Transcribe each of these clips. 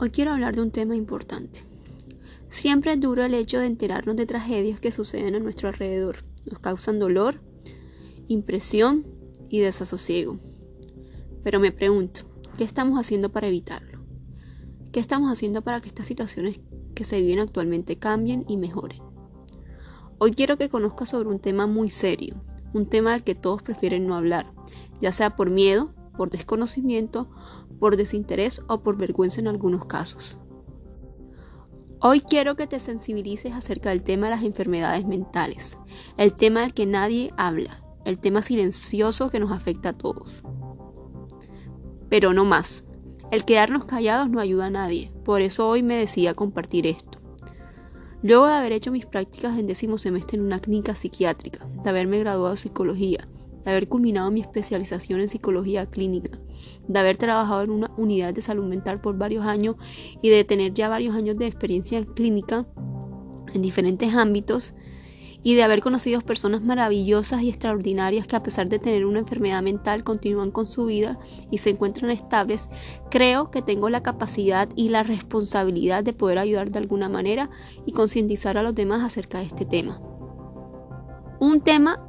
Hoy quiero hablar de un tema importante. Siempre es duro el hecho de enterarnos de tragedias que suceden a nuestro alrededor. Nos causan dolor, impresión y desasosiego. Pero me pregunto, ¿qué estamos haciendo para evitarlo? ¿Qué estamos haciendo para que estas situaciones que se viven actualmente cambien y mejoren? Hoy quiero que conozcas sobre un tema muy serio, un tema del que todos prefieren no hablar, ya sea por miedo, por desconocimiento, por desinterés o por vergüenza en algunos casos. Hoy quiero que te sensibilices acerca del tema de las enfermedades mentales, el tema del que nadie habla, el tema silencioso que nos afecta a todos. Pero no más, el quedarnos callados no ayuda a nadie, por eso hoy me decidí a compartir esto. Luego de haber hecho mis prácticas en 10º semestre en una clínica psiquiátrica, de haberme graduado en psicología, de haber culminado mi especialización en psicología clínica, de haber trabajado en una unidad de salud mental por varios años y de tener ya varios años de experiencia clínica en diferentes ámbitos y de haber conocido personas maravillosas y extraordinarias que a pesar de tener una enfermedad mental continúan con su vida y se encuentran estables, creo que tengo la capacidad y la responsabilidad de poder ayudar de alguna manera y concientizar a los demás acerca de este tema. Un tema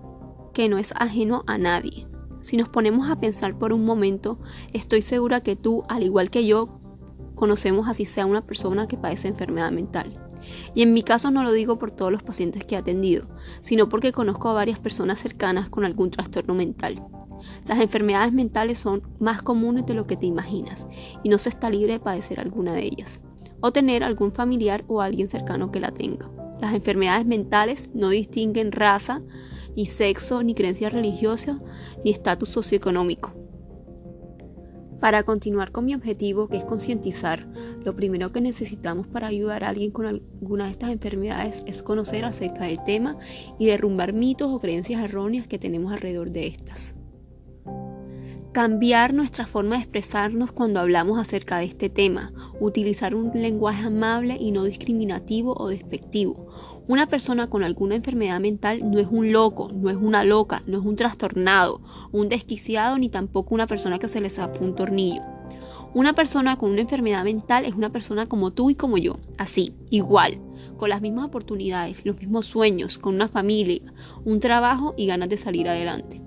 que no es ajeno a nadie. Si nos ponemos a pensar por un momento, estoy segura que tú, al igual que yo, conocemos así sea una persona que padece enfermedad mental. Y en mi caso no lo digo por todos los pacientes que he atendido, sino porque conozco a varias personas cercanas con algún trastorno mental. Las enfermedades mentales son más comunes de lo que te imaginas y no se está libre de padecer alguna de ellas, o tener algún familiar o alguien cercano que la tenga. Las enfermedades mentales no distinguen raza, ni sexo, ni creencias religiosas, ni estatus socioeconómico. Para continuar con mi objetivo, que es concientizar, lo primero que necesitamos para ayudar a alguien con alguna de estas enfermedades es conocer acerca del tema y derrumbar mitos o creencias erróneas que tenemos alrededor de estas. Cambiar nuestra forma de expresarnos cuando hablamos acerca de este tema, utilizar un lenguaje amable y no discriminativo o despectivo. Una persona con alguna enfermedad mental no es un loco, no es una loca, no es un trastornado, un desquiciado ni tampoco una persona que se le zafó un tornillo. Una persona con una enfermedad mental es una persona como tú y como yo, así, igual, con las mismas oportunidades, los mismos sueños, con una familia, un trabajo y ganas de salir adelante.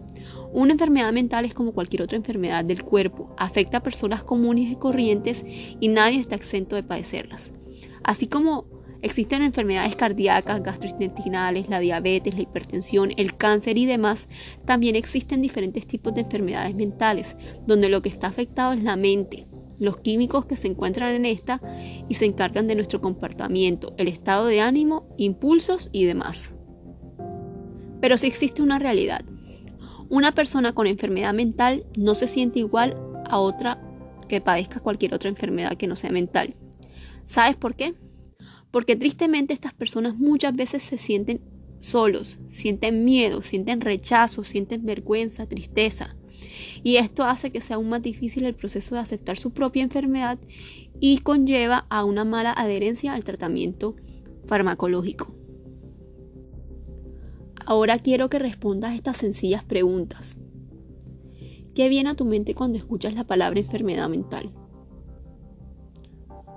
Una enfermedad mental es como cualquier otra enfermedad del cuerpo, afecta a personas comunes y corrientes y nadie está exento de padecerlas. Así como existen enfermedades cardíacas, gastrointestinales, la diabetes, la hipertensión, el cáncer y demás, también existen diferentes tipos de enfermedades mentales, donde lo que está afectado es la mente, los químicos que se encuentran en esta y se encargan de nuestro comportamiento, el estado de ánimo, impulsos y demás. Pero sí existe una realidad. Una persona con enfermedad mental no se siente igual a otra que padezca cualquier otra enfermedad que no sea mental. ¿Sabes por qué? Porque tristemente estas personas muchas veces se sienten solos, sienten miedo, sienten rechazo, sienten vergüenza, tristeza. Y esto hace que sea aún más difícil el proceso de aceptar su propia enfermedad y conlleva a una mala adherencia al tratamiento farmacológico. Ahora quiero que respondas estas sencillas preguntas. ¿Qué viene a tu mente cuando escuchas la palabra enfermedad mental?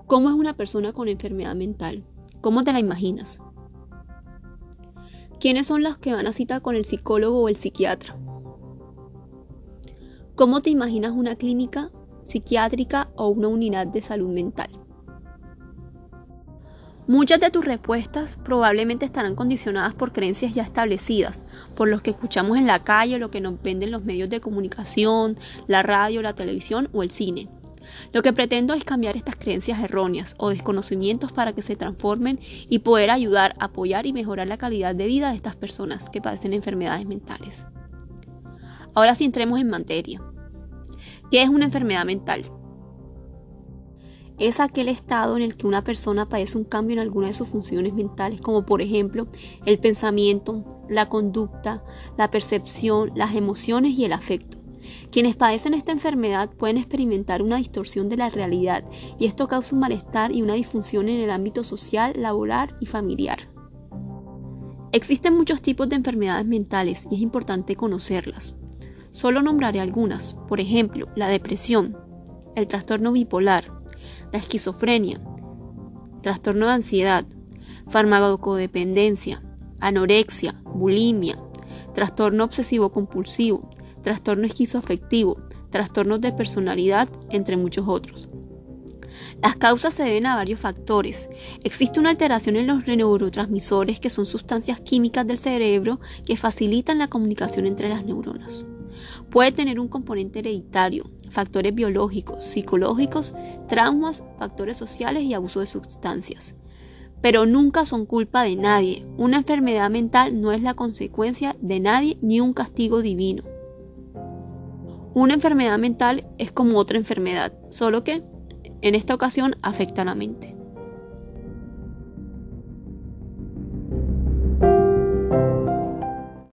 ¿Cómo es una persona con enfermedad mental? ¿Cómo te la imaginas? ¿Quiénes son las que van a cita con el psicólogo o el psiquiatra? ¿Cómo te imaginas una clínica psiquiátrica o una unidad de salud mental? Muchas de tus respuestas probablemente estarán condicionadas por creencias ya establecidas, por los que escuchamos en la calle, lo que nos venden los medios de comunicación, la radio, la televisión o el cine. Lo que pretendo es cambiar estas creencias erróneas o desconocimientos para que se transformen y poder ayudar, apoyar y mejorar la calidad de vida de estas personas que padecen enfermedades mentales. Ahora sí entremos en materia. ¿Qué es una enfermedad mental? Es aquel estado en el que una persona padece un cambio en alguna de sus funciones mentales, como por ejemplo el pensamiento, la conducta, la percepción, las emociones y el afecto. Quienes padecen esta enfermedad pueden experimentar una distorsión de la realidad y esto causa un malestar y una disfunción en el ámbito social, laboral y familiar. Existen muchos tipos de enfermedades mentales y es importante conocerlas. Solo nombraré algunas, por ejemplo, la depresión, el trastorno bipolar, la esquizofrenia, trastorno de ansiedad, farmacodependencia, anorexia, bulimia, trastorno obsesivo-compulsivo, trastorno esquizoafectivo, trastornos de personalidad, entre muchos otros. Las causas se deben a varios factores. Existe una alteración en los neurotransmisores, que son sustancias químicas del cerebro que facilitan la comunicación entre las neuronas. Puede tener un componente hereditario, factores biológicos, psicológicos, traumas, factores sociales y abuso de sustancias. Pero nunca son culpa de nadie. Una enfermedad mental no es la consecuencia de nadie ni un castigo divino. Una enfermedad mental es como otra enfermedad, solo que en esta ocasión afecta a la mente.